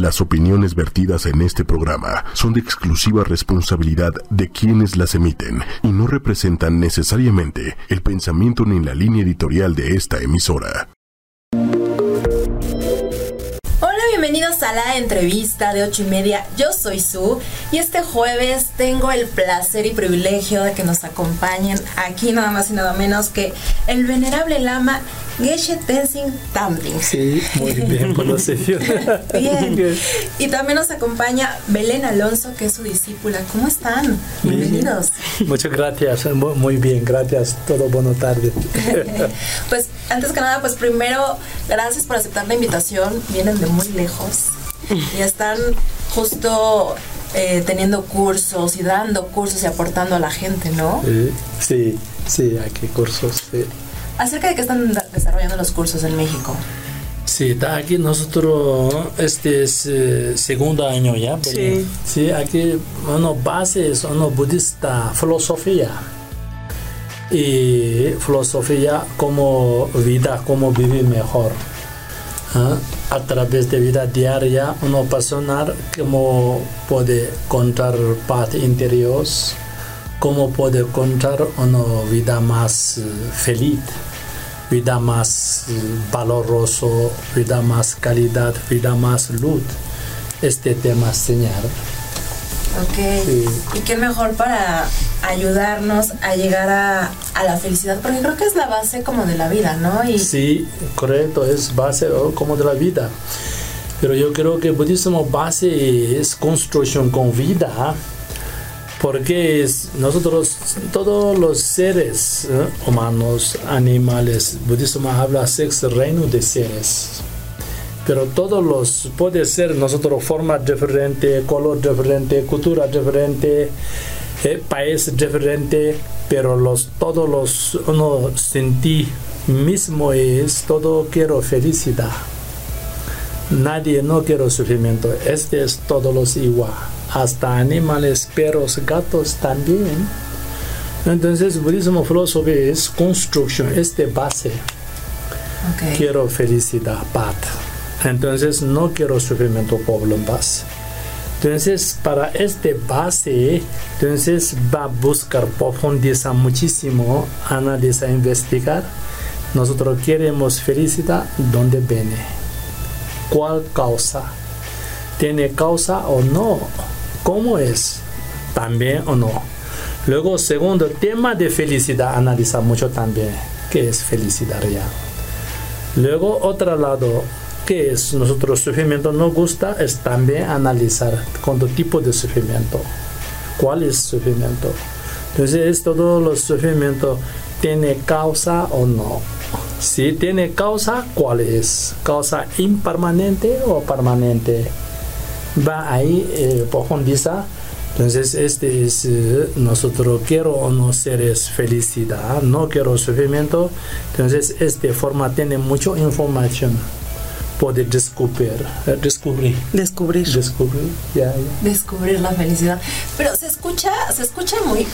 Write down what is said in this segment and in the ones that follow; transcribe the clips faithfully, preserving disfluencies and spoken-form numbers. Las opiniones vertidas en este programa son de exclusiva responsabilidad de quienes las emiten y no representan necesariamente el pensamiento ni la línea editorial de esta emisora. Hola, bienvenidos a la entrevista de Ocho y Media. Yo soy Su y este jueves tengo el placer y privilegio de que nos acompañen aquí nada más y nada menos que el Venerable Lama Gueshe Tenzing Tamding. Sí, muy bien conocido. Bien. Y también nos acompaña Belén Alonso, que es su discípula. ¿Cómo están? Bienvenidos. Muchas gracias. Muy bien, gracias. Todo buena tarde. Pues antes que nada, pues primero, gracias por aceptar la invitación. Vienen de muy lejos y están justo eh, teniendo cursos y dando cursos y aportando a la gente, ¿no? Sí, sí, sí, aquí cursos, sí. Acerca de que están desarrollando los cursos en México. Sí, aquí nosotros, este es eh, segundo año ya. Pero, sí. Sí, aquí, bueno, base es una budista, filosofía. Y filosofía como vida, como vivir mejor. ¿Ah? A través de vida diaria, uno persona como puede encontrar paz interior, cómo puede encontrar una vida más feliz, vida más valoroso, vida más calidad, vida más luz. Este tema, señor. Ok. Sí. ¿Y qué mejor para ayudarnos a llegar a, a la felicidad? Porque creo que es la base como de la vida, ¿no? Y... sí, correcto, es base como de la vida. Pero yo creo que el budismo base es construcción con vida. Porque nosotros, todos los seres ¿eh? humanos, animales, budismo habla seis reinos de seres. Pero todos los, puede ser nosotros forma diferente, color diferente, cultura diferente, eh, país diferente, pero los, todos los, uno sentí mismo es, todo quiero felicidad. Nadie no quiere sufrimiento, este es todos los igual. Hasta animales, perros, gatos también. Entonces, el budismo filosofía es construcción, es de base. Okay. Quiero felicidad, paz. Entonces, no quiero sufrimiento, problemas. Entonces, para este base, entonces va a buscar, profundizar muchísimo, analizar, investigar. Nosotros queremos felicidad, ¿dónde viene? ¿Cuál causa? ¿Tiene causa o no? ¿Cómo es? ¿También o no? Luego, segundo, tema de felicidad, analiza mucho también. ¿Qué es felicidad real? Luego, otro lado, ¿qué es? Nuestro sufrimiento no gusta, es también analizar cuánto tipo de sufrimiento. ¿Cuál es sufrimiento? Entonces, todos los sufrimientos, ¿tiene causa o no? Si tiene causa, ¿cuál es? ¿Causa impermanente o permanente? Va ahí, eh, profundiza. Entonces, este es, eh, nosotros quiero o no ser felicidad, no quiero sufrimiento. Entonces, esta forma tiene mucha información. Puede descubrir, eh, descubrir. Descubrir. Descubrir, ya, yeah, yeah. Descubrir la felicidad. Pero se escucha, se escucha muy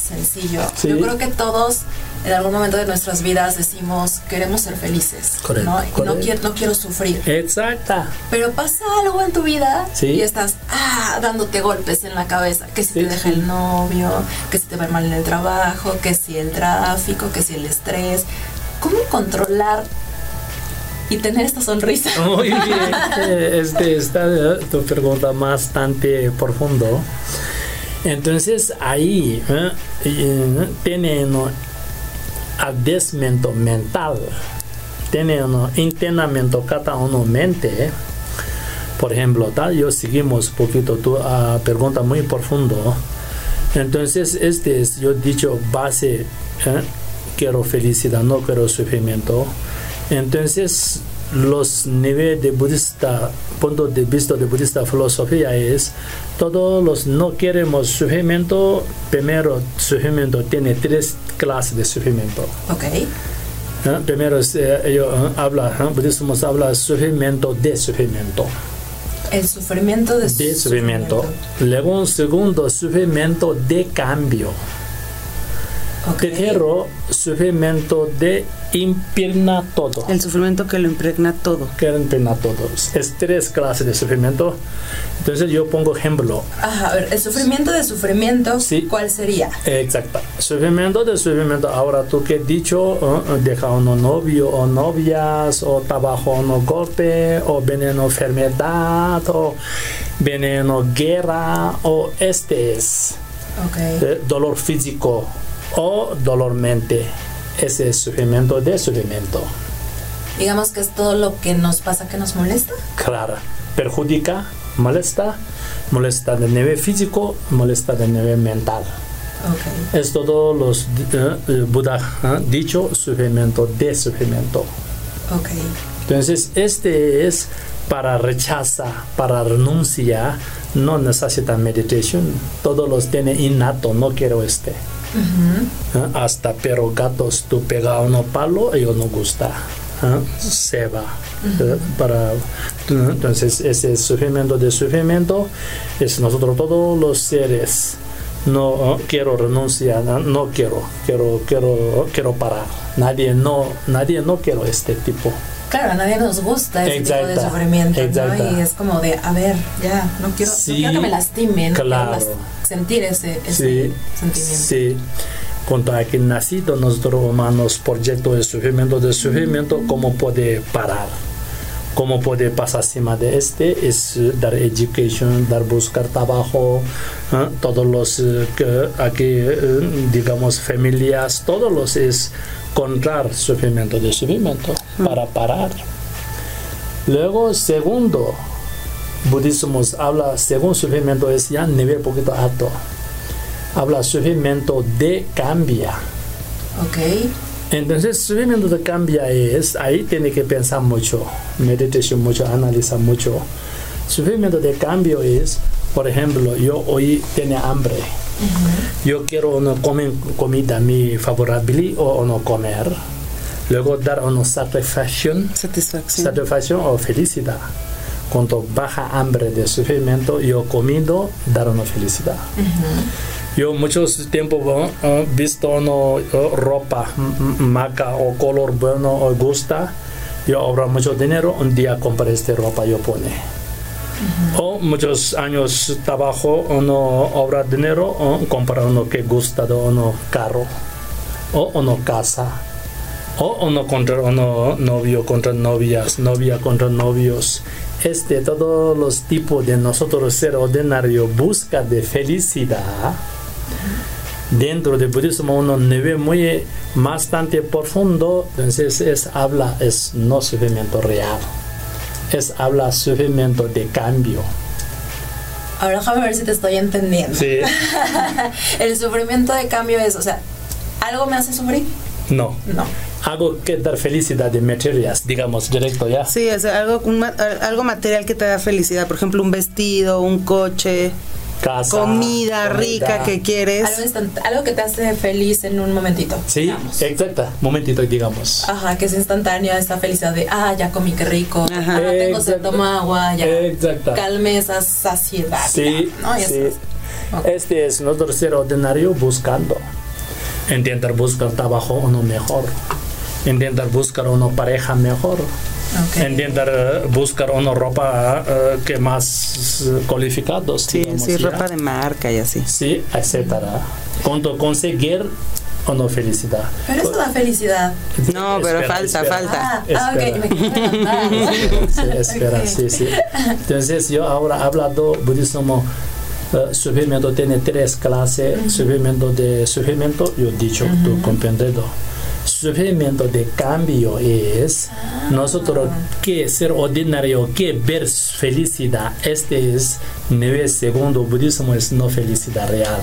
sencillo. Sí. Yo creo que todos, en algún momento de nuestras vidas, decimos, queremos ser felices, correcto, ¿no? Correcto. No, quiero, no quiero sufrir. Exacto. Pero pasa algo en tu vida, ¿sí? Y estás ah, dándote golpes en la cabeza, que si sí, te deja sí. el novio, que si te va mal en el trabajo, que si el tráfico, que si el estrés. ¿Cómo controlar y tener esta sonrisa? Muy bien. Este, esta tu pregunta bastante profundo. Entonces ahí ¿eh? Eh, tiene no, adesmento mental, tiene un entrenamiento cada uno mente. Por ejemplo, tal, yo seguimos poquito tu uh, pregunta muy profundo. Entonces este es, yo dicho base, ¿eh? quiero felicidad, no quiero sufrimiento. Entonces los niveles de budista, punto de vista de budista filosofía es, todos los no queremos sufrimiento, primero sufrimiento tiene tres clases de sufrimiento. Okay. ¿Eh? Primero eh, ellos eh, hablan, ¿eh? budismo habla sufrimiento de sufrimiento. El sufrimiento de, de sufrimiento. sufrimiento. Luego un segundo sufrimiento de cambio. Okay. Terror, sufrimiento de impregna todo. El sufrimiento que lo impregna todo. Que lo impregna todo. Es tres clases de sufrimiento. Entonces yo pongo ejemplo. Ajá, a ver, el sufrimiento de sufrimiento, sí. ¿Cuál sería? Exacto. Sufrimiento de sufrimiento. Ahora tú que has dicho, uh, deja uno novio o novias, o trabajo uno golpe, o veneno enfermedad, o veneno guerra, o este es. Okay. Eh, dolor físico o dolor mente, ese es sufrimiento de sufrimiento. Digamos que es todo lo que nos pasa que nos molesta. Claro, perjudica, molesta, molesta de nivel físico, molesta de nivel mental. Okay. Es todo los eh, Buda eh, dicho sufrimiento de sufrimiento. Okay. Entonces este es para rechazar, para renunciar. No necesita meditación, todos los tiene innato, no quiero este. Uh-huh. ¿Eh? Hasta perro gatos, tú pegas uno palo, ellos no gusta. ¿Eh? Se va. Uh-huh. ¿Eh? Para, entonces, ese sufrimiento de sufrimiento es nosotros todos los seres. No ¿eh? quiero renunciar, no, no quiero, quiero, quiero, quiero parar. Nadie no, nadie no quiero este tipo. Claro, a nadie nos gusta ese exacto, tipo de sufrimiento, ¿no? Y es como de, a ver, ya, no quiero, sí, no quiero que me lastimen, claro. No quiero las, sentir ese, ese sí, sentimiento. Sí, contra que nacido nosotros humanos, proyecto de sufrimiento, de sufrimiento, mm-hmm. ¿Cómo puede parar? ¿Cómo puede pasar encima de este? Es dar educación, dar buscar trabajo, ¿eh? Todos los que aquí, digamos, familias, todos los es... encontrar sufrimiento de sufrimiento mm. para parar. Luego, segundo, budismo habla, según sufrimiento es ya nivel poquito alto. Habla sufrimiento de cambia. Okay. Entonces, sufrimiento de cambia es, ahí tiene que pensar mucho, meditar mucho, analizar mucho. Sufrimiento de cambio es, por ejemplo, yo hoy tengo hambre. Uh-huh. Yo quiero no comer comida mi favorable o no comer, luego dar una satisfacción, satisfacción, satisfacción o felicidad. Cuando baja hambre de sufrimiento, yo comiendo dar una felicidad. Uh-huh. Yo mucho tiempo bueno, he visto una ropa marca o color bueno o gusta, yo ahorro mucho dinero, un día compré esta ropa yo pone. Uh-huh. O muchos años trabajo, uno obra dinero, o compra uno que gusta de uno carro, o uno casa, o uno contra uno novio contra novias, novia contra novios. Este, todos los tipos de nosotros ser ordinario busca de felicidad. Dentro del budismo uno nivel muy bastante profundo, entonces es habla, es no sufrimiento real. Es habla sufrimiento de cambio. Ahora déjame ver si te estoy entendiendo. Sí. El sufrimiento de cambio es, o sea, ¿algo me hace sufrir? No. No. Algo que dar felicidad de materias, digamos, directo ya. Sí, es algo, un, algo material que te da felicidad. Por ejemplo, un vestido, un coche, casa, comida, comida rica que quieres. Algo, instant- algo que te hace feliz en un momentito. Sí, digamos. Exacto, momentito, digamos. Ajá, que es instantánea esta felicidad de, ah, ya comí, qué rico. Ajá, no tengo sed, toma agua, ya. Exacto. Calme esa saciedad. Sí, ya, ¿no? Sí. Es, okay. Este es nuestro ser ordinario buscando. Intentar buscar trabajo uno mejor. Intentar buscar una pareja mejor. Okay. Intentar buscar una ropa uh, que más uh, cualificados. Sí, digamos, sí, ya. Ropa de marca y así. Sí, etcétera. Cuando conseguir o no felicidad. Pero eso da felicidad. No, pero espera, falta, espera. falta. Ah, ah ok. Me sí, espera, okay. sí, sí. Entonces yo ahora hablando budismo, uh, sufrimiento tiene tres clases, uh-huh. Sufrimiento de sufrimiento, yo he dicho, uh-huh. Tú comprendido. Sufrimiento de cambio es ah. nosotros que ser ordinario, que ver felicidad. Este es nivel segundo budismo, es no felicidad real.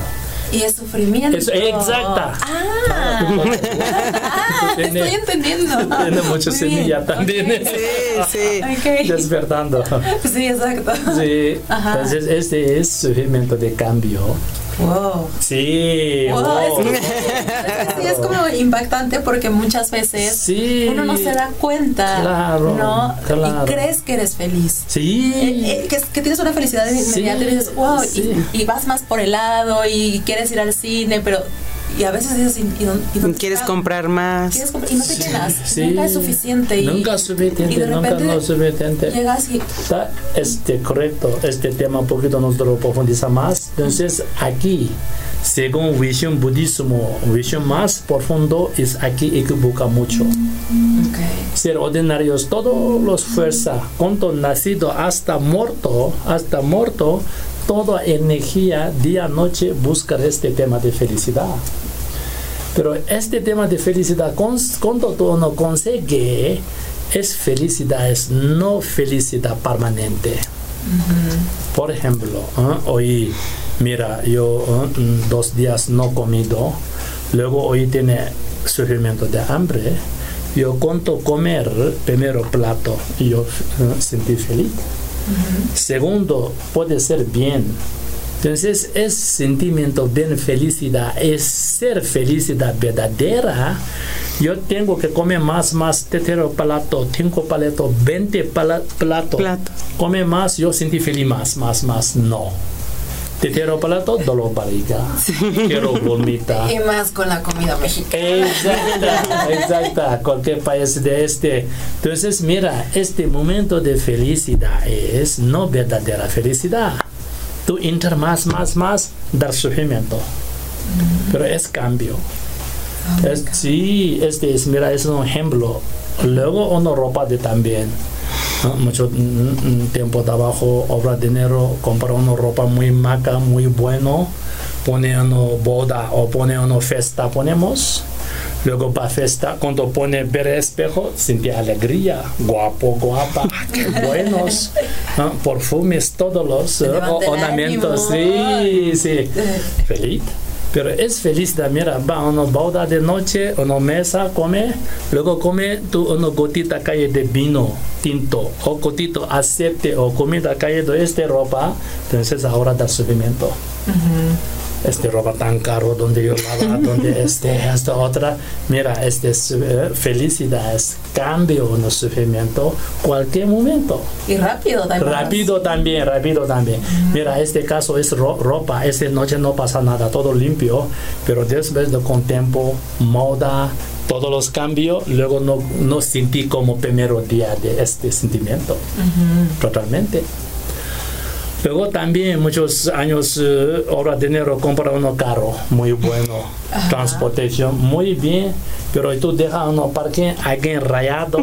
Y es sufrimiento. Eso, exacta. Ah, ah tiene, estoy entendiendo. Tiene mucha semilla también. Okay. Sí, sí. Okay. Despertando. Sí, exacto. Sí. Ajá. Entonces, este es sufrimiento de cambio. Wow. Sí. Wow. Wow. Es, sí, es como impactante porque muchas veces sí. uno no se da cuenta, claro, ¿no? Claro. Y crees que eres feliz. Sí. Eh, eh, que, que tienes una felicidad inmediata sí. y dices, wow, sí. y, y vas más por el lado y quieres ir al cine, pero y a veces dices, y no, y no quieres comprar más. ¿Quieres comprar? Y no te llenas, sí, nunca es suficiente. Nunca es suficiente, nunca no es suficiente. Llegas y... Está este, correcto, este tema un poquito nosotros profundizamos más. Entonces aquí, según visión budismo, visión más profundo es aquí equivoca mucho. Okay. Ser ordinarios, todos los fuerzas, cuando nacido hasta muerto, hasta muerto, toda energía, día, noche, buscar este tema de felicidad. Pero este tema de felicidad, cuando tú no consigues, es felicidad, es no felicidad permanente. Uh-huh. Por ejemplo, ¿eh? hoy, mira, yo ¿eh? dos días no comido, luego hoy tiene sufrimiento de hambre. Yo cuento comer primero plato y yo ¿eh? sentí feliz. Uh-huh. Segundo, puede ser bien. Entonces, es sentimiento de felicidad, es ser felicidad verdadera. Yo tengo que comer más, más, tercero plato, cinco paletos, veinte pala, plato. plato. Come más, yo sentí feliz más, más, más, no. Tercero plato, dolor barriga. Sí. Quiero vomitar. Y más con la comida mexicana. Exacto, exacto. Cualquier país de este. Entonces, mira, este momento de felicidad es no verdadera felicidad. Tú entras más, más, más, dar sufrimiento. Mm-hmm. Pero es cambio. Oh, es, sí, este es, mira, es un ejemplo. Luego uno ropa de también. ¿No? Mucho mm, tiempo trabajo, obra dinero, compra una ropa muy maca, muy bueno, pone una boda o pone una fiesta, ponemos. Luego para fiesta, cuando pone ver el espejo, siente alegría, guapo, guapa, qué buenos, ¿no? Perfumes, todos los ornamentos, sí, sí, feliz. Pero es feliz de, mira, va a una boda de noche, una mesa, come, luego come tú una gotita cae de vino tinto, o gotito acepte, o comida cae de esta ropa, entonces ahora da sufrimiento. Uh-huh. Este ropa tan caro, donde yo lava, donde este, esta otra, mira, este es uh, felicidad, es cambio, no sufrimiento, cualquier momento. Y rápido también. Rápido también, rápido también. Uh-huh. Mira, este caso es ro- ropa, esta noche no pasa nada, todo limpio, pero después de con tiempo, moda, todos los cambios, luego no, no sentí como primer día de este sentimiento, uh-huh. totalmente. Luego también muchos años, eh, ahora dinero, compra uno carro, muy bueno, ajá. Transportación, muy bien, pero tú dejas uno parque, alguien rayado.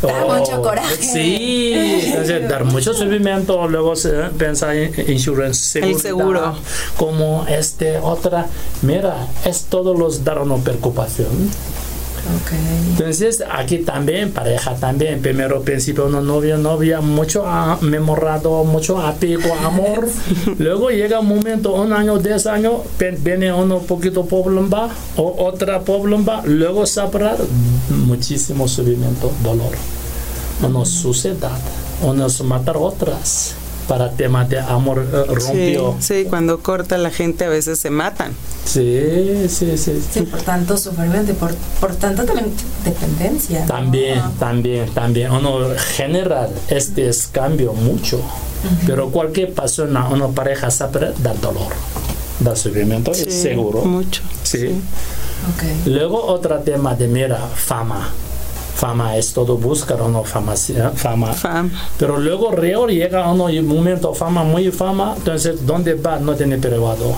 Da oh, mucho coraje. Sí, entonces dar mucho sufrimiento, luego eh, pensar en insurance, seguridad, el seguro. Como este, otra, mira, es todos los dar una preocupación. Okay. Entonces aquí también pareja también primero principio una novia novia mucho ah, memorado mucho apego amor luego llega un momento un año diez años viene uno poquito problema o otra problema luego separar muchísimo sufrimiento dolor uno suceda unos matar otras para temas de amor eh, rompió. Sí, sí, cuando corta la gente a veces se matan. Sí, sí, sí. Sí, por tanto sufrimiento, por, por tanto también dependencia. También, ¿no? también, también. Uno general, este es cambio mucho, uh-huh. pero cualquier persona, una pareja sabe dar dolor, dar sufrimiento, sí, es seguro. Mucho. Sí. sí. Okay. Luego otro tema de mira, fama. Fama es todo buscar uno fama, fama. Fam. Pero luego reo llega uno y momento fama, muy fama, entonces ¿dónde va? No tiene privado.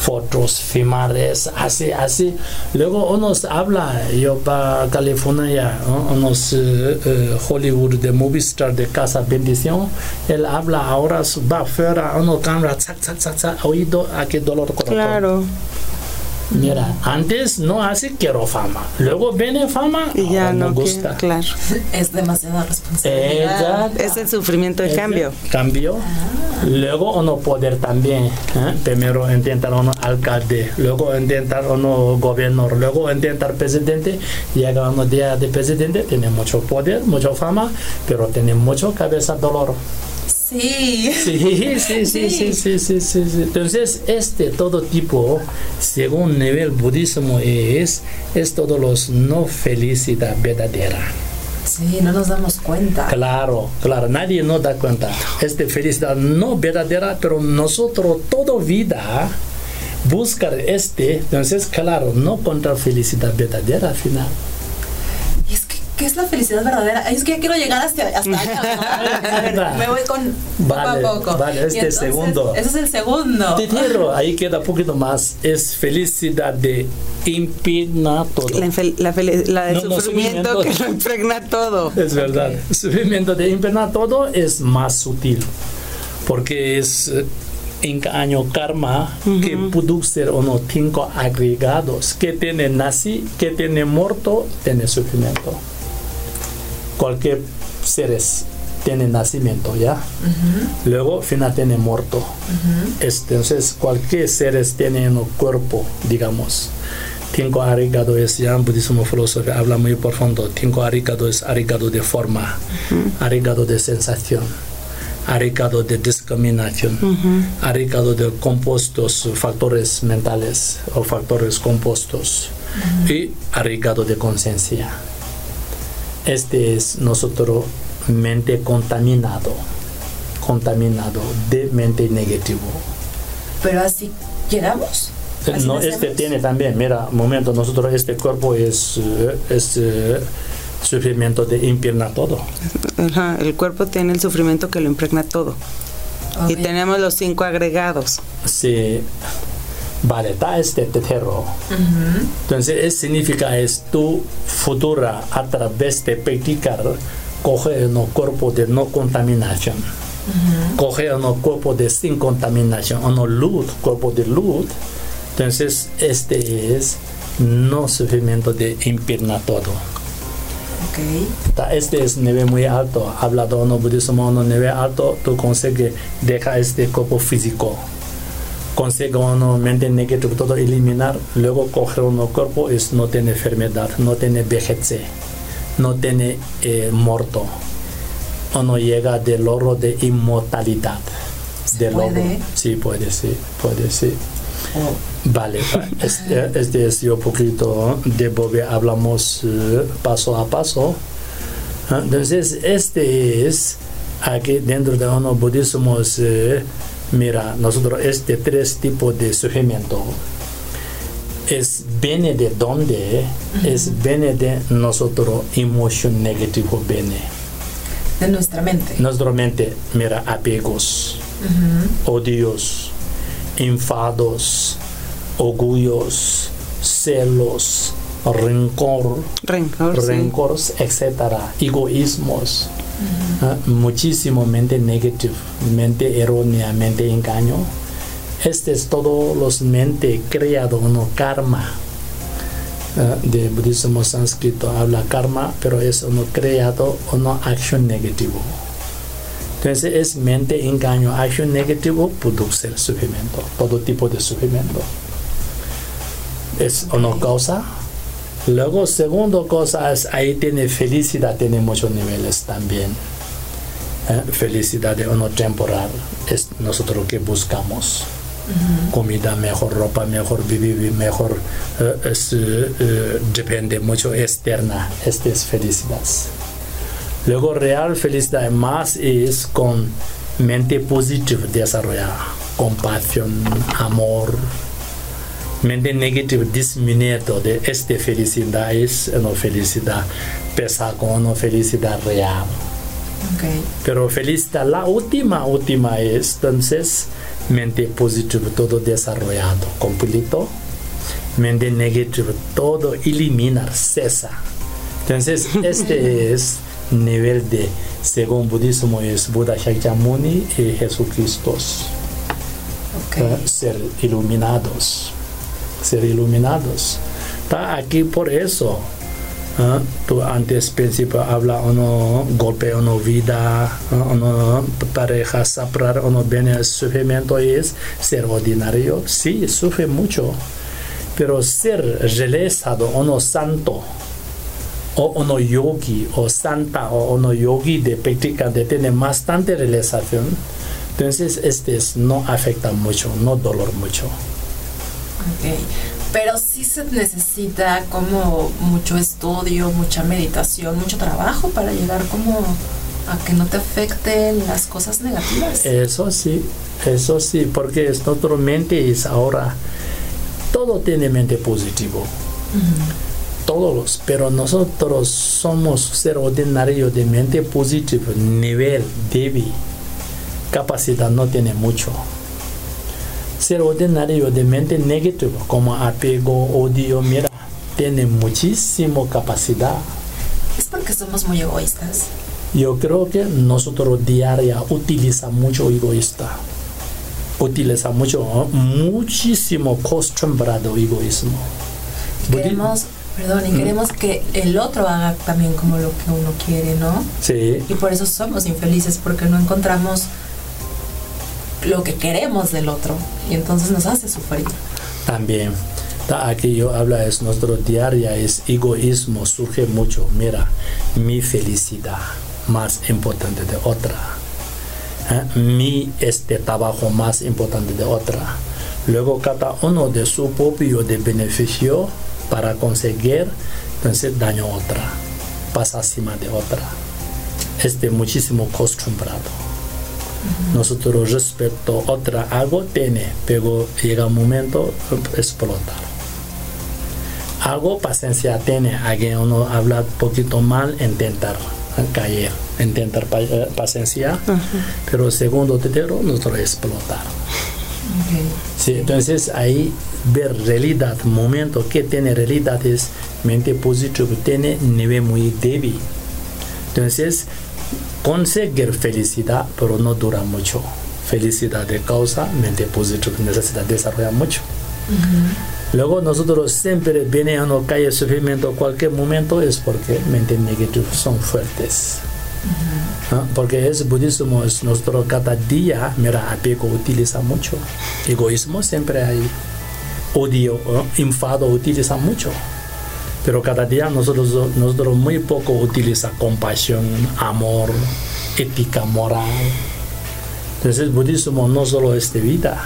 Fotos, filmares, así, así. Luego unos habla, yo para California, ¿no? unos eh, eh, Hollywood de movie star de casa bendición, él habla ahora, va afuera, uno cámara, zac, zac, zac, zac, oído, aquí dolor corazón. Claro. Mira, antes no hace quiero fama, luego viene fama y ya no gusta. Quiero, claro. Es demasiada responsabilidad. Exacto. Es el sufrimiento de cambio. Cambio. Ah. Luego uno poder también. ¿eh? Primero intentar uno alcalde, luego intentar uno gobernador, luego intentar presidente. Llega uno día de presidente, tiene mucho poder, mucha fama, pero tiene mucho cabeza dolor. Sí. Sí, sí, sí, sí, sí, sí, sí, sí. Entonces, este todo tipo, según nivel budismo, es, es todos los no felicidad verdadera. Sí, no nos damos cuenta. Claro, claro, nadie nos da cuenta. Este felicidad no verdadera, pero nosotros toda vida buscar este, entonces claro, no contra felicidad verdadera al final. Y es que, ¿qué es la felicidad verdadera? Es que ya quiero llegar hasta, hasta allá, ¿no? A ver, me voy con poco vale, a poco. Vale, este entonces, segundo. Ese es el segundo. Tercero, ahí queda un poquito más, es felicidad de impregna todo. La, infel- la, fel- la de no, sufrimiento, no, sufrimiento que lo impregna todo. Es verdad. Okay. El sufrimiento de impregna todo es más sutil, porque es en año karma uh-huh. que produce unos cinco agregados que tiene nací, que tiene muerto, tiene sufrimiento. Cualquier seres tiene nacimiento, ¿ya? Uh-huh. Luego, final, tiene muerto. Uh-huh. Entonces, cualquier seres tiene un cuerpo, digamos. Cinco agregados es, ya en budismo filosofía habla muy profundo, cinco agregados es agregado de forma, uh-huh. agregado de sensación, agregado de discriminación, uh-huh. agregado de compuestos, factores mentales o factores compuestos uh-huh. y agregado de conciencia. Este es nosotros mente contaminado, contaminado de mente negativo. Pero así queramos. ¿Así no, este tiene también, mira, momento, nosotros este cuerpo es... es sufrimiento de impregna todo. Ajá, el cuerpo tiene el sufrimiento que lo impregna todo. Okay. Y tenemos los cinco agregados. Sí. Vale, está este tercero. Uh-huh. Entonces, eso significa es tu futura a través de practicar coger un cuerpo de no contaminación. Uh-huh. Coger un cuerpo de sin contaminación, un luz, cuerpo de luz. Entonces, este es no sufrimiento de impregna todo. Okay. Este es nivel muy alto. Hablado uno budismo, uno nivel alto, tú consigues dejar este cuerpo físico. Consigues uno mente negativa, todo eliminar. Luego coger uno cuerpo es no tiene enfermedad, no tiene vejez, no tiene eh, muerto. Uno llega del logro de inmortalidad. De logro. Sí, puede, sí, puede, sí. Oh. Vale, este, este es yo poquito de volver, hablamos uh, paso a paso. Entonces, este es, aquí dentro de uno budismo, uh, mira, nosotros este tres tipos de sufrimiento. Es viene de dónde, uh-huh. es viene de nosotros, emoción negativo viene. De nuestra mente. Nuestra mente, mira, apegos, uh-huh. odios, enfados, orgullos, celos, rencor, rencor rencors, sí. etcétera, egoísmos, uh-huh. ¿eh? Muchísimo mente negativa, mente errónea, mente engaño. Este es todo los mente creado uno karma. ¿Eh? De budismo sánscrito habla karma, pero es uno creado una acción negativa. Entonces es mente engaño, acción negativa produce sufrimiento, todo tipo de sufrimiento. Es una causa. Luego, segunda cosa es ahí tiene felicidad, tiene muchos niveles también. ¿Eh? Felicidad de uno temporal es nosotros que buscamos. Uh-huh. Comida mejor, ropa mejor, vivir mejor, eh, es, eh, depende mucho externa. Esta es felicidad. Luego, real felicidad más es con mente positiva desarrollar, compasión, amor. Mente negativa disminuido de esta felicidad es una felicidad pesada con una felicidad real. Okay. Pero felicidad, la última, última es entonces mente positiva todo desarrollado, completo. Mente negativa todo eliminar, cesa. Entonces este es nivel de, según budismo es Buda Shakyamuni y Jesucristo. Okay. Ser iluminados. ser iluminados. Está aquí por eso. ¿Eh? Tú antes principio habla uno golpea uno vida, uno pareja soprar, uno viene el sufrimiento es ser ordinario. Sí, sufre mucho, pero ser realizado uno santo o uno yogi o santa o uno yogi de práctica de tener bastante realización. Entonces este es, no afecta mucho, no dolor mucho. Okay. Pero sí se necesita como mucho estudio, mucha meditación, mucho trabajo para llegar como a que no te afecten las cosas negativas. Eso sí, eso sí, porque es nuestra mente es ahora todo tiene mente positivo. Uh-huh. Todos, pero nosotros somos ser ordinario de mente positiva, nivel débil, capacidad no tiene mucho. Ser ordinario de mente negativa, como apego, odio, mira, tiene muchísima capacidad. ¿Es porque somos muy egoístas? Yo creo que nosotros diaria utiliza mucho egoísta, utiliza mucho, muchísimo acostumbrado egoísmo. Queremos, perdón, y queremos mm. que el otro haga también como lo que uno quiere, ¿no? Sí. Y por eso somos infelices, porque no encontramos lo que queremos del otro, y entonces nos hace sufrir. También, aquí yo hablo, es nuestro diario, es egoísmo, surge mucho, mira, mi felicidad más importante de otra, ¿eh? mi este trabajo más importante de otra. Luego cada uno de su propio de beneficio para conseguir, entonces daño a otra, pasa encima de otra. Este muchísimo acostumbrado. Nosotros respecto a otra algo tiene, pero llega un momento explotar. Algo paciencia tiene, alguien uno habla poquito mal, intentar caer, intentar paciencia, uh-huh. pero segundo, tercero, nosotros explotar. Okay. Sí, entonces ahí ver realidad, momento que tiene realidad es mente positiva, tiene nivel muy débil. Entonces, conseguir felicidad, pero no dura mucho. Felicidad de causa, mente positiva, necesidad de desarrollar mucho. Uh-huh. Luego nosotros siempre viene a no caer sufrimiento cualquier momento es porque mente negativa son fuertes. Uh-huh. ¿Ah? Porque es budismo, es nuestro cada día, mira, apego utiliza mucho. Egoísmo siempre hay. Odio, ¿eh? enfado utiliza mucho. Pero cada día nosotros, nosotros muy poco utiliza compasión, amor, ética, moral. Entonces el budismo no solo es de vida,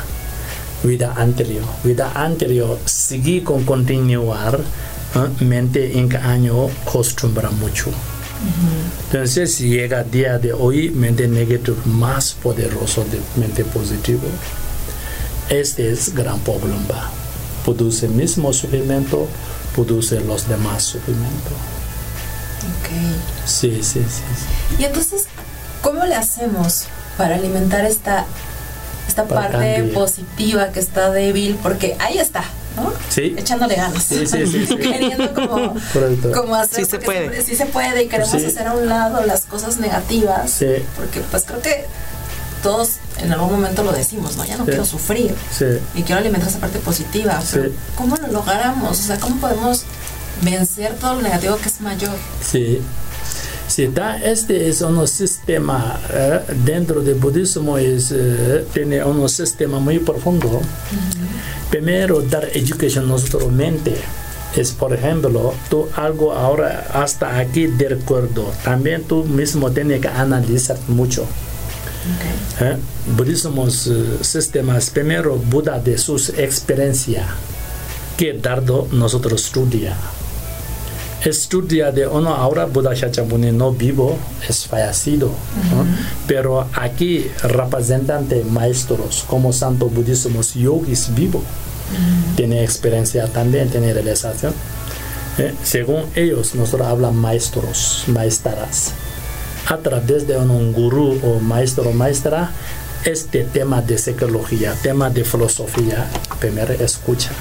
vida anterior. Vida anterior, seguir con continuar, ¿eh? mente en cada año acostumbra mucho. Uh-huh. Entonces llega el día de hoy, mente negativa más poderosa de mente positiva. Este es el gran problema. Produce el mismo sufrimiento, produce los demás sufrimiento. Ok. Sí, sí, sí. Y entonces, ¿cómo le hacemos para alimentar esta, esta para parte cambiar. positiva que está débil? Porque ahí está, ¿no? Sí. Echándole ganas. Sí, sí, sí. sí. Queriendo como, como hacer... Sí se puede. Siempre, sí se puede y queremos sí. hacer a un lado las cosas negativas. Sí. Porque pues creo que todos en algún momento lo decimos, ¿no? Ya no sí. quiero sufrir sí. y quiero alimentar esa parte positiva. Sí. ¿Cómo lo logramos? O sea, ¿cómo podemos vencer todo lo negativo que es mayor? Sí, sí da, este es un sistema, eh, dentro del budismo es, eh, tiene un sistema muy profundo. Uh-huh. Primero, dar educación a nuestra mente. Es, por ejemplo, tú algo ahora hasta aquí de acuerdo. También tú mismo tienes que analizar mucho. Okay. ¿Eh? Budismo uh, sistemas, primero Buda de sus experiencias que dardo nosotros estudia estudia de uno ahora Buda Shakyamuni no vivo, es fallecido. Uh-huh. ¿Eh? Pero aquí representantes maestros como santo budismo yogis vivo. Uh-huh. Tiene experiencia también, tiene realización. ¿Eh? Según ellos nosotros hablan maestros, maestras. A través de un gurú o maestro o maestra, este tema de psicología, tema de filosofía, primero escucha,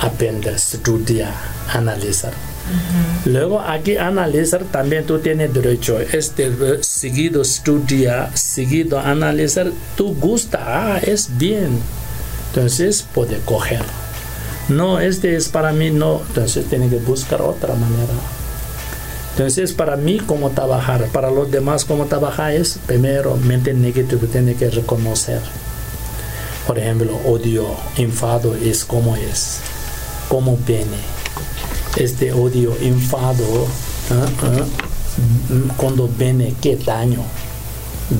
aprender, estudiar, analizar. Uh-huh. Luego aquí analizar también tú tienes derecho, este seguido estudia, seguido analizar, tú gusta, ah, es bien, entonces puede coger. No, este es para mí, no, entonces tienes que buscar otra manera. Entonces, para mí, cómo trabajar, para los demás, cómo trabajar es, primero, mente negativa tiene que reconocer. Por ejemplo, odio, enfado es como es, cómo viene. Este odio, enfado, ¿eh? ¿eh? cuando viene, qué daño,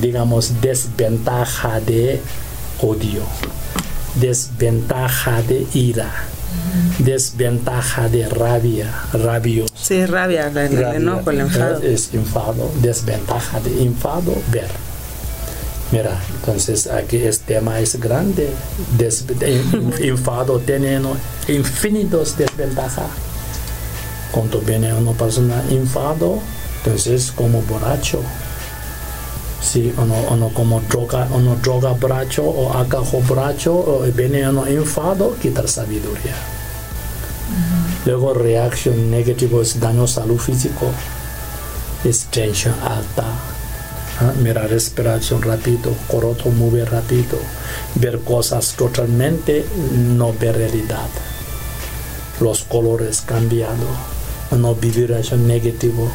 digamos, desventaja de odio, desventaja de ira. Desventaja de rabia, rabio. Sí, rabia, la, rabia, la, la, no, con el enfado. Es, es enfado, desventaja de enfado, ver. Mira, entonces aquí este tema es grande, Des, enfado tiene infinitos desventajas. Cuando viene una persona enfado, entonces como borracho. Si uno, uno como droga, uno droga borracho o agajo borracho, o viene uno enfado, quita sabiduría. Uh-huh. Luego reacción negativa es daño a salud físico, es tensión alta. ¿Ah? Mira, respiración rápido, coroto mueve rápido, ver cosas totalmente, no ver realidad. Los colores cambiados, no vibración negativa.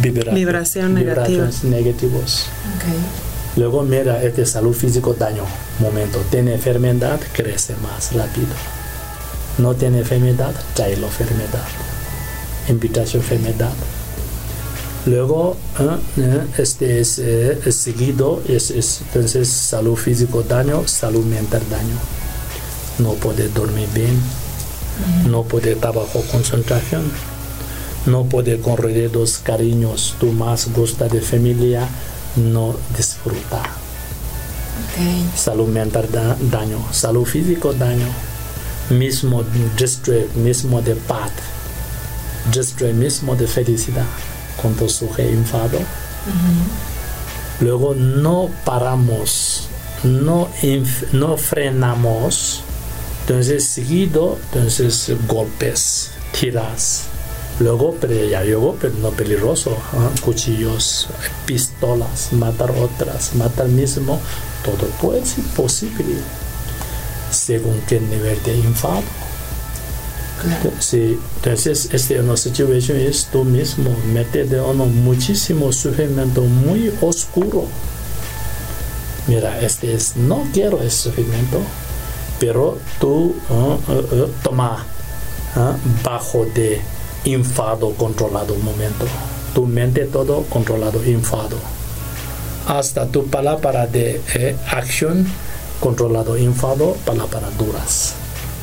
Vibra vibración vibraciones negativas. Okay. Luego mira, este salud físico daño, momento, tiene enfermedad, crece más rápido, no tiene enfermedad, trae la enfermedad, invitación enfermedad. Luego eh, eh, este es, eh, es seguido, es, es, entonces salud físico daño, salud mental daño, no puede dormir bien, mm. no puede trabajar concentración, no puede correr los cariños, tú más gusta de familia, no disfruta. Okay. Salud mental da, daño, salud físico daño, mismo distrés, mismo de paz, distrés mismo de felicidad, cuando surge enfado. Uh-huh. Luego no paramos, no, inf, no frenamos, entonces seguido, entonces golpes, tiras. Luego, pero ya llegó, pero no peligroso, ¿eh? Cuchillos, pistolas, matar otras, matar mismo, todo puede ser posible, según qué nivel de enfado. Claro. Sí, entonces, este, una situación es tú mismo, metes de uno muchísimo sufrimiento muy oscuro. Mira, este es, no quiero ese sufrimiento, pero tú ¿eh? ¿eh? toma ¿eh? bajo de enfado controlado un momento, tu mente todo controlado, enfado, hasta tu palabra de eh, acción controlado, enfado, palabras duras,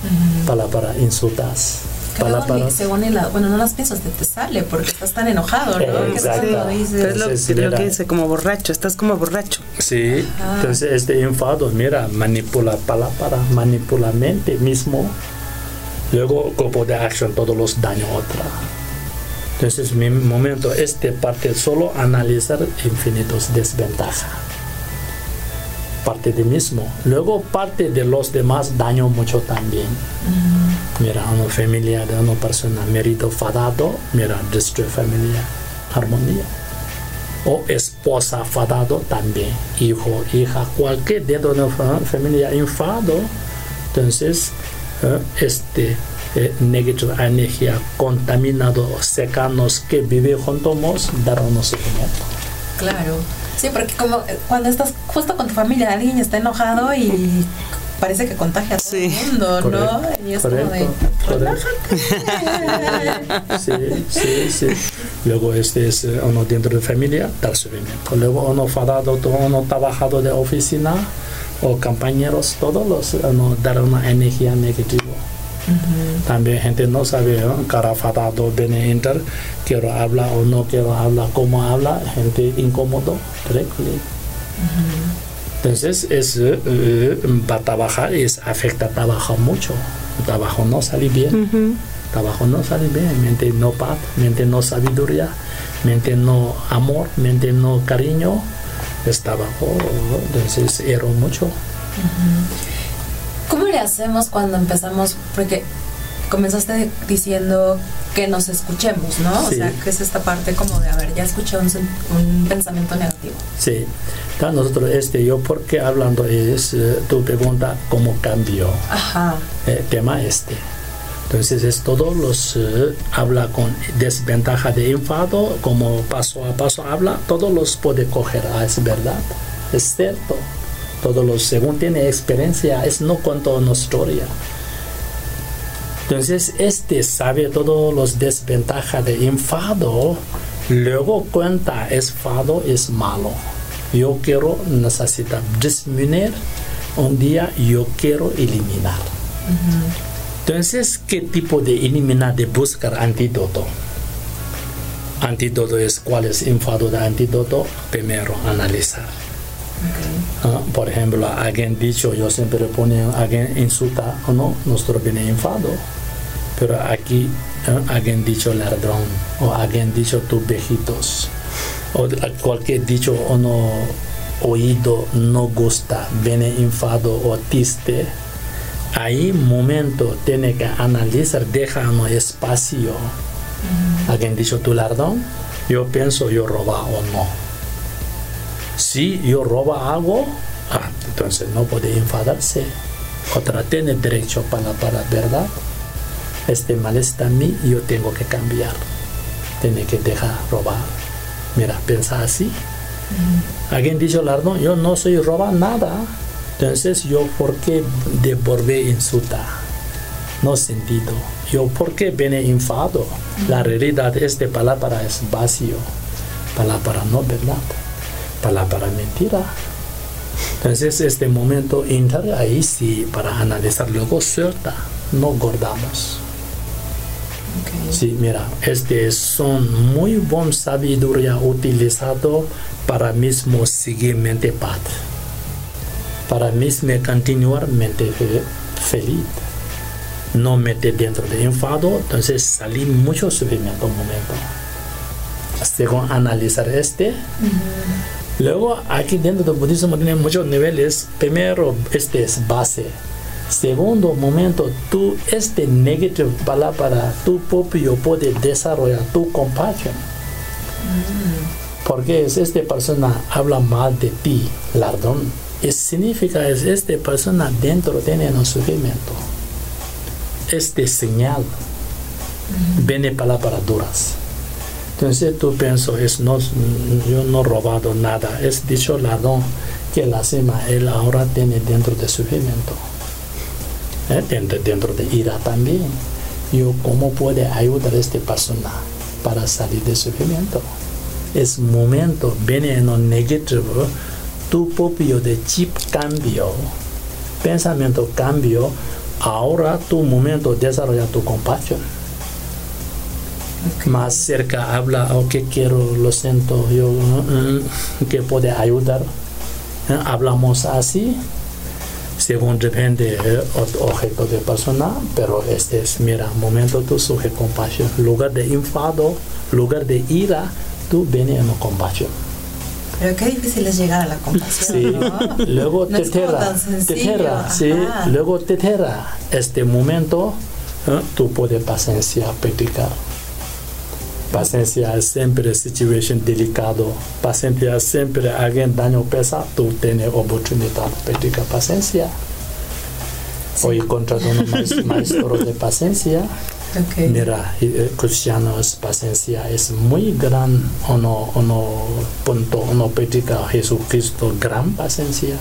uh-huh. palabras insultas, palabras según el, bueno, no las piensas, te, te sale porque estás tan enojado, ¿no? Exacto. Sí. Entonces, lo, entonces, lo que dice como borracho, estás como borracho. Sí. Ajá. Entonces este enfado, mira, manipula palabras, manipula mente mismo. Luego, cuerpo de acción, todos los daños, otra. Entonces, mi momento, este parte, solo analizar infinitos desventajas. Parte de mismo. Luego, parte de los demás, daño mucho también. Uh-huh. Mira, una familia de una persona, mérito fadado, mira, destruye familia, armonía. O esposa fadado también, hijo, hija, cualquier dedo de una familia enfado. Entonces, este eh, negativa energía contaminado, secanos que vive juntos, darnos sufrimiento. Claro, sí, porque como cuando estás justo con tu familia, alguien está enojado y parece que contagia a todo sí. el mundo, correcto, ¿no? Y es correcto, como de relájate. Sí, sí, sí. Luego este es uno dentro de familia, dar sufrimiento. Luego uno fadado, uno trabajado de oficina, o compañeros, todos los no, dar una energía negativa. Uh-huh. También gente no sabe, ¿eh? cara fatado, viene enter, quiero hablar o no quiero hablar, cómo habla, gente incómodo, directly. Uh-huh. Entonces, es, eh, eh, para trabajar, es, afecta trabajo mucho, trabajo no sale bien, uh-huh. trabajo no sale bien, mente no paz, mente no sabiduría, mente no amor, mente no cariño, estaba, oh, entonces era mucho. ¿Cómo le hacemos cuando empezamos? Porque comenzaste diciendo que nos escuchemos, ¿no? Sí. O sea, que es esta parte como de, a ver, ya escuché un, un pensamiento negativo. Sí. Entonces nosotros, este, yo porque hablando es eh, tu pregunta, ¿cómo cambió? Ajá. Eh, tema este. Entonces es todos los eh, habla con desventaja de enfado, como paso a paso habla, todos los puede coger, ah, es verdad, es cierto, todos los según tiene experiencia, es no cuento una historia. Entonces este sabe todos los desventajas de enfado, luego cuenta enfado es malo, yo quiero necesitar disminuir, un día yo quiero eliminar. Uh-huh. Entonces, ¿qué tipo de eliminar, de buscar antídoto? Antídoto es, ¿cuál es el enfado de antídoto? Primero, analizar. Okay. Uh, por ejemplo, alguien dicho, yo siempre ponía, alguien insulta o no, nuestro viene enfado. Pero aquí uh, alguien dicho ladrón, o alguien dicho tus viejitos, o cualquier dicho o no oído no gusta, viene enfado o triste. Ahí momento tiene que analizar, deja un espacio. Mm-hmm. Alguien dicho tu ladrón, yo pienso yo roba o no. Si yo roba algo, ah, entonces no puede enfadarse. Otra tiene derecho para la verdad. Este mal está en mí, yo tengo que cambiar. Tiene que dejar robar. Mira, piensa así. Mm-hmm. Alguien dijo ladrón, yo no soy roba nada. Entonces yo por qué devolver insulta, no sentido. Yo por qué viene enfado. La realidad es que palabra es vacío, palabra no verdad, palabra mentira. Entonces este momento entrar ahí sí para analizar, luego suelta, no guardamos. Okay. Sí, mira, este son muy buena sabiduría utilizado para mismo siguiente parte. Para mí me continuar mente feliz, no meter dentro de enfado, entonces salí mucho sufrimiento un momento. Según analizar este, uh-huh. Luego aquí dentro del budismo tiene muchos niveles. Primero, este es base. Segundo momento, tú este negative palabra, tú propio puedes desarrollar tu compasión. Uh-huh. Porque es esta persona habla mal de ti, ladrón. Es significa es esta persona dentro tiene un sufrimiento. Este señal uh-huh. Viene palabras duras. Entonces tú piensas, es no, yo no he robado nada. Es dicho ladrón que la cima él ahora tiene dentro de sufrimiento. ¿Eh? Dentro, dentro de ira también. Yo cómo puede ayudar a esta persona para salir de sufrimiento. Es momento, viene en lo negativo. Tu propio de chip cambio, pensamiento cambio, ahora tu momento desarrolla tu compasión. Okay. Más cerca habla, o okay, que quiero, lo siento, yo, mm, que puede ayudar. ¿Eh? Hablamos así, según depende del objeto de persona, pero este es, mira, momento tú surge compasión. Lugar de enfado, lugar de ira, tú vienes en compasión. Pero qué difícil es llegar a la compasión, sí. ¿No? Luego no tetera, tetera, sí. Luego tetera, este momento, ¿eh? Tú puedes paciencia practicar. Paciencia es siempre situación delicada, paciencia siempre alguien daño pesa, tú tienes oportunidad de practicar paciencia. Sí. Hoy contrato un maestro de paciencia. Okay. Mira, cristianos, paciencia es muy gran, uno, uno punto, uno predica a Jesucristo, gran paciencia.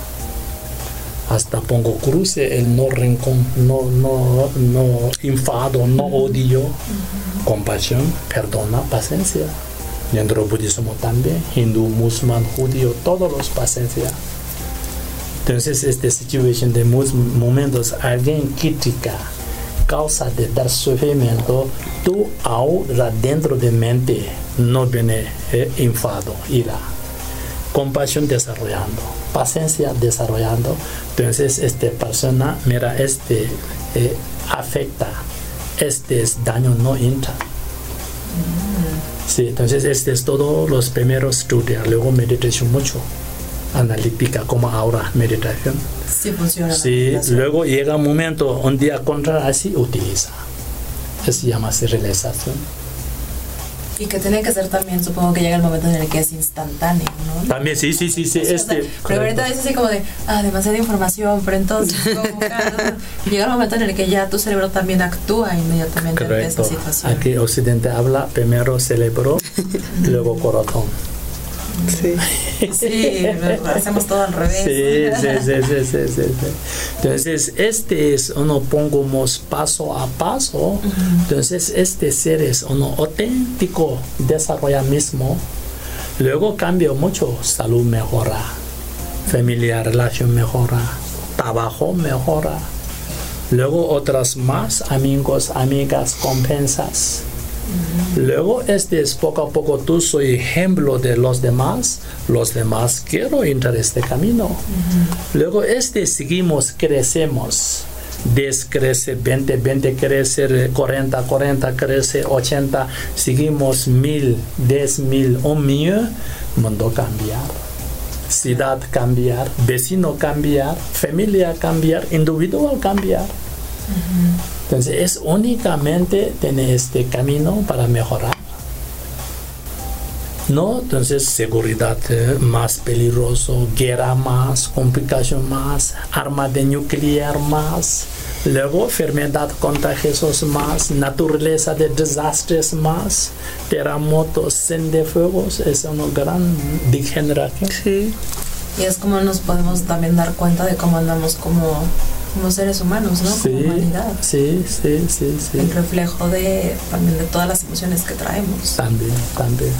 Hasta pongo cruce, el no rincón, no, no, no enfado, no odio, uh-huh. Compasión, perdona, paciencia. Dentro del budismo también, hindú, musulmán, judío, todos los paciencia. Entonces, esta situación de momentos, alguien critica. Causa de dar sufrimiento, tú ahora dentro de mente no viene eh, enfado, ira, compasión desarrollando, paciencia desarrollando. Entonces esta persona, mira, este eh, afecta, este es daño no entra. Mm. Sí, entonces este es todos los primeros estudios, luego meditación mucho. Analítica como ahora meditación. Sí, funciona. Sí, luego llega un momento, un día contra así, utiliza. Eso llama realización. Y que tiene que ser también, supongo que llega el momento en el que es instantáneo, ¿no? También, sí, sí, sí, sí. Este, o sea, pero ahorita es así como de, ah, demasiada información, pero entonces, ¿cómo? Llega el momento en el que ya tu cerebro también actúa inmediatamente en esta situación. Aquí Occidente habla, primero cerebro, luego corazón. Sí, sí, hacemos todo al revés. Sí, sí, sí, sí, sí, sí. Entonces, este es, uno pongamos paso a paso. Uh-huh. Entonces, este ser es uno auténtico, desarrolla mismo. Luego cambia mucho, salud mejora, familia, relación mejora, trabajo mejora. Luego otras más, amigos, amigas, compensas. Luego este es poco a poco tú soy ejemplo de los demás, los demás quiero entrar este camino. Uh-huh. Luego este seguimos, crecemos, diez crece, veinte, veinte crece, cuarenta, cuarenta crece, ochenta, seguimos mil, diez mil, un millón, mundo cambiar, ciudad cambiar, vecino cambiar, familia cambiar, individual cambiar. Uh-huh. Entonces es únicamente tener este camino para mejorar, ¿no? Entonces seguridad más peligroso, guerra más, complicación más, arma de nuclear más, luego enfermedad contagiosos más, naturaleza de desastres más, terremotos, sendefuegos, es una gran degeneración. Sí. Y es como nos podemos también dar cuenta de cómo andamos como... como seres humanos, ¿no? Sí, como humanidad. Sí, sí, sí, sí. El reflejo de, también de todas las emociones que traemos. También, también.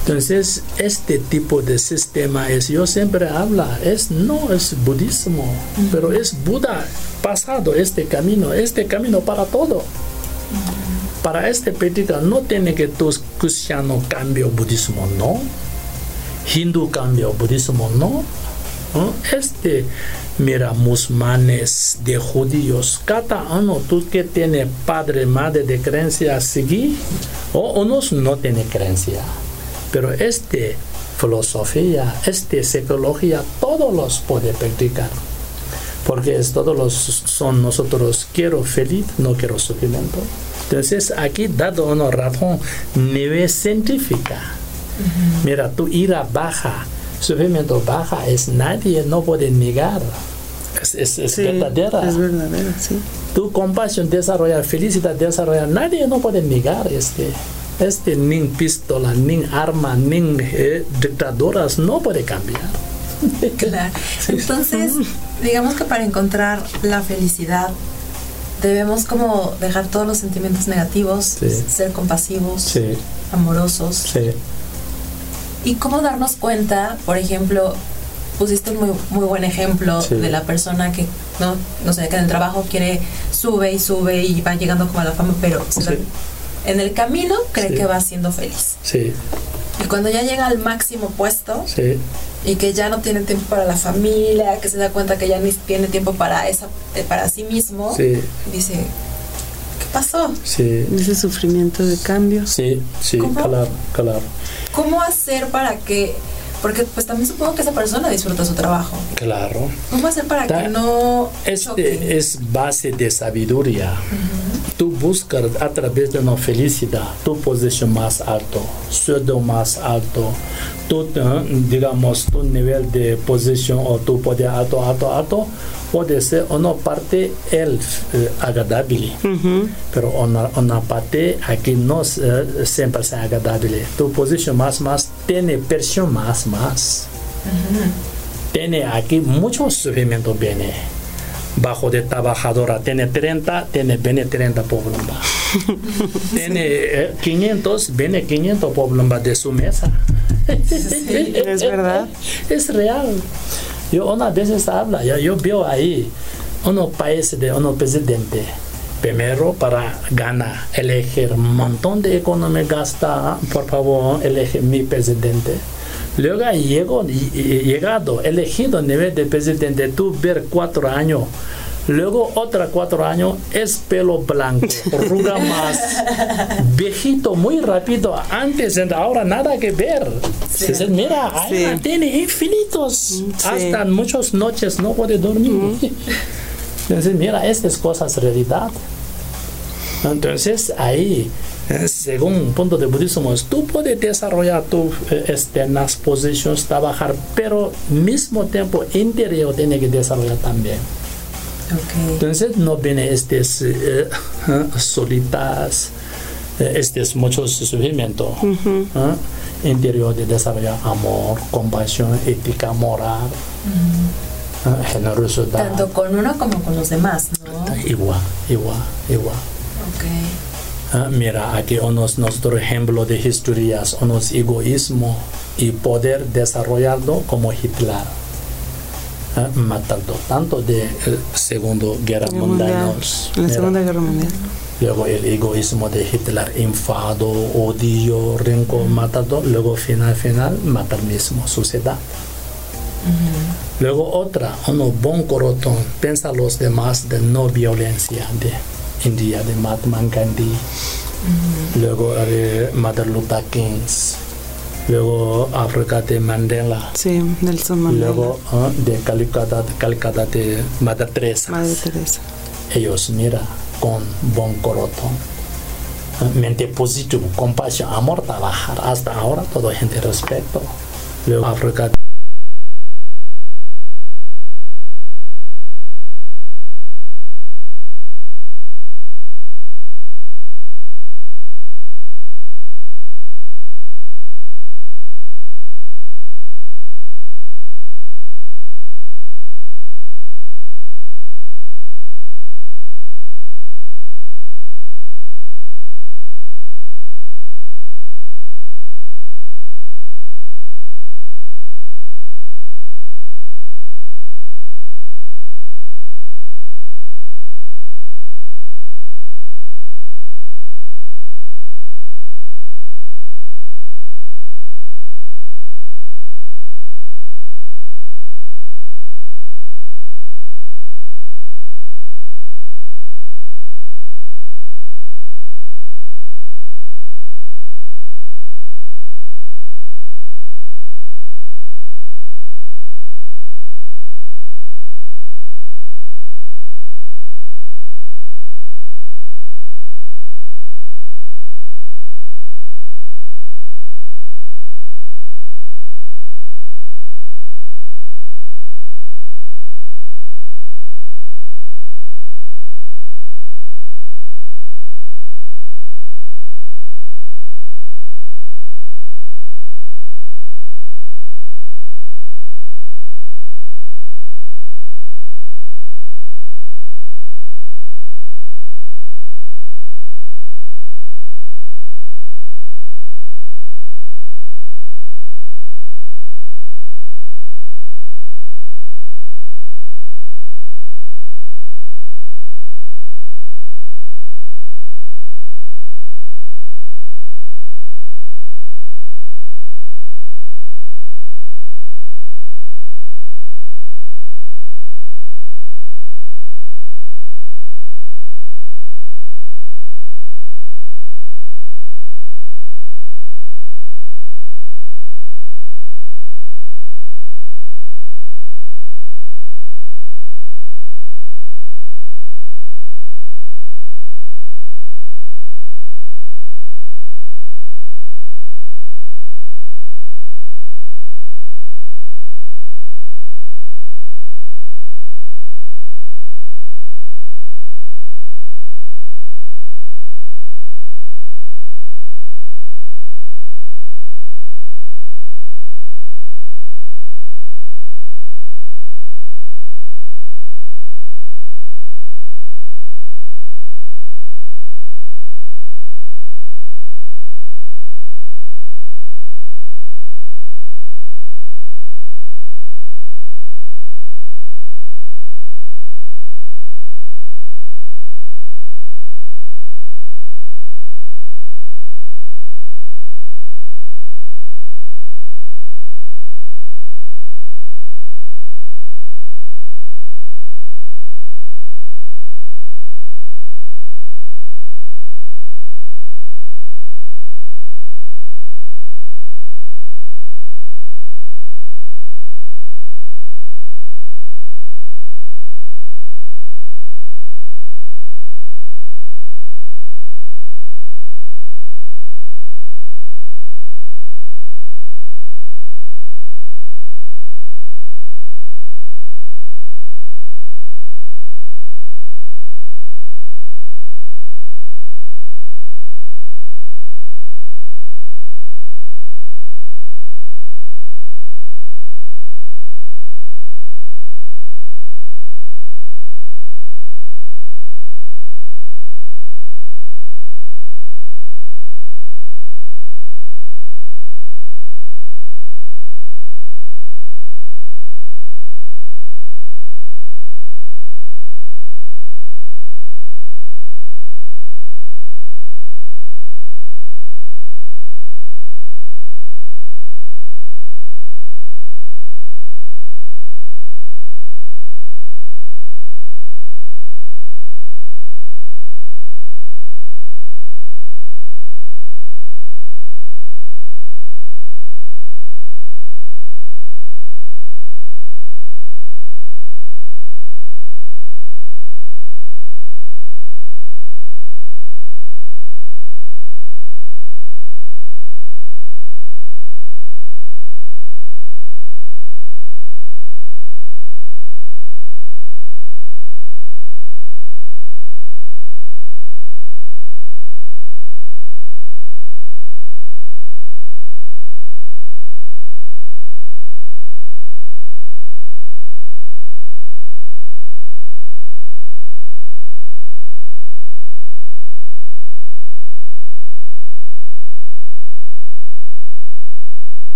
Entonces, este tipo de sistema es, yo siempre hablo, es, no es budismo, uh-huh. pero es Buda pasado, este camino, este camino para todo. Uh-huh. Para este práctica no tiene que tus cristianos cambio budismo, no. Hindú cambio budismo, no. Este, mira, musulmanes, de judíos, cada uno, tú que tiene padre, madre de creencia, seguir, o unos no tiene creencia. Pero este filosofía, este psicología, todos los puede practicar. Porque es, todos los son nosotros, quiero feliz, no quiero sufrimiento. Entonces, aquí dado una razón, nivel científica. Uh-huh. Mira, tu ira baja. Sufrimiento baja, es nadie no puede negar, es, es, es sí, verdadera. Es verdadera, sí. Tu compasión desarrolla, felicidad desarrolla, nadie no puede negar este. Este, ni pistola, ni arma, ni eh, dictaduras no puede cambiar. Claro. Entonces, digamos que para encontrar la felicidad debemos como dejar todos los sentimientos negativos, sí. ser compasivos, sí. amorosos. Sí. Y cómo darnos cuenta, por ejemplo, pusiste un muy, muy buen ejemplo sí. de la persona que, no, no sé, que en el trabajo quiere, sube y sube y va llegando como a la fama, pero sí. se, en el camino cree sí. que va siendo feliz. Sí. Y cuando ya llega al máximo puesto sí. y que ya no tiene tiempo para la familia, que se da cuenta que ya ni tiene tiempo para, esa, para sí mismo, sí. dice... pasó sí. ese sufrimiento de cambio sí sí ¿Cómo? claro claro cómo hacer para que, porque pues también supongo que esa persona disfruta su trabajo, claro, cómo hacer para Ta, que no este es base de sabiduría. Uh-huh. Tú buscas a través de una felicidad tu posición más alto, sueldo más alto, tu digamos tu nivel de posición o tu poder alto alto alto puede ser una parte el, eh, agradable, uh-huh. pero una, una parte aquí no es eh, siempre es agradable. Tu posición más más tiene presión más más. Uh-huh. Tiene aquí mucho sufrimiento viene. Bajo de trabajadora tiene treinta, tiene veinte, treinta problemas. Tiene eh, quinientos, viene quinientos problemas de su mesa. Sí, es verdad. Es real. Yo una vez habla, yo, yo veo ahí unos países de unos presidentes. Primero para ganar, elegir un montón de economía gasta, por favor, elegir mi presidente. Luego llego, llegado, elegido nivel de presidente, tú ver cuatro años. Luego otra cuatro años es pelo blanco, arruga más, viejito muy rápido, antes, ahora nada que ver. Sí. Entonces, mira, sí. ahí tiene infinitos, sí. hasta muchas noches no puede dormir. Mm. Entonces, mira, estas cosas realidad. Entonces, ahí, según un punto de budismo, tú puedes desarrollar tus externas posiciones, trabajar, pero mismo tiempo interior tiene que desarrollar también. Okay. Entonces no viene estas eh, solitas, estos muchos sufrimientos. Uh-huh. ¿eh? Interior de desarrollar amor, compasión, ética, moral, uh-huh. ¿eh? generosidad. Tanto con uno como con los demás, ¿no? Igual, igual, igual. Okay. ¿Eh? Mira, aquí unos nuestro ejemplo de historias, unos egoísmo y poder desarrollarlo como Hitler. Matando tanto de Segunda Guerra Mundial, la Segunda Guerra Mundial. luego el egoísmo de Hitler, enfado, odio, rencor, matado, luego final, final, materialismo, sociedad. Uh-huh. Luego otra, uno bon corotón, piensa los demás de no violencia de India, de Mahatma Gandhi, uh-huh. Luego eh, Madre Luther King, luego África de Mandela, sí, Nelson Mandela, luego eh, de Calcata, Calcata de Madre Teresa. Madre Teresa. Ellos mira con bon corotón, mente positiva, compasión, amor, trabajar. Hasta ahora todo gente respeto. Luego África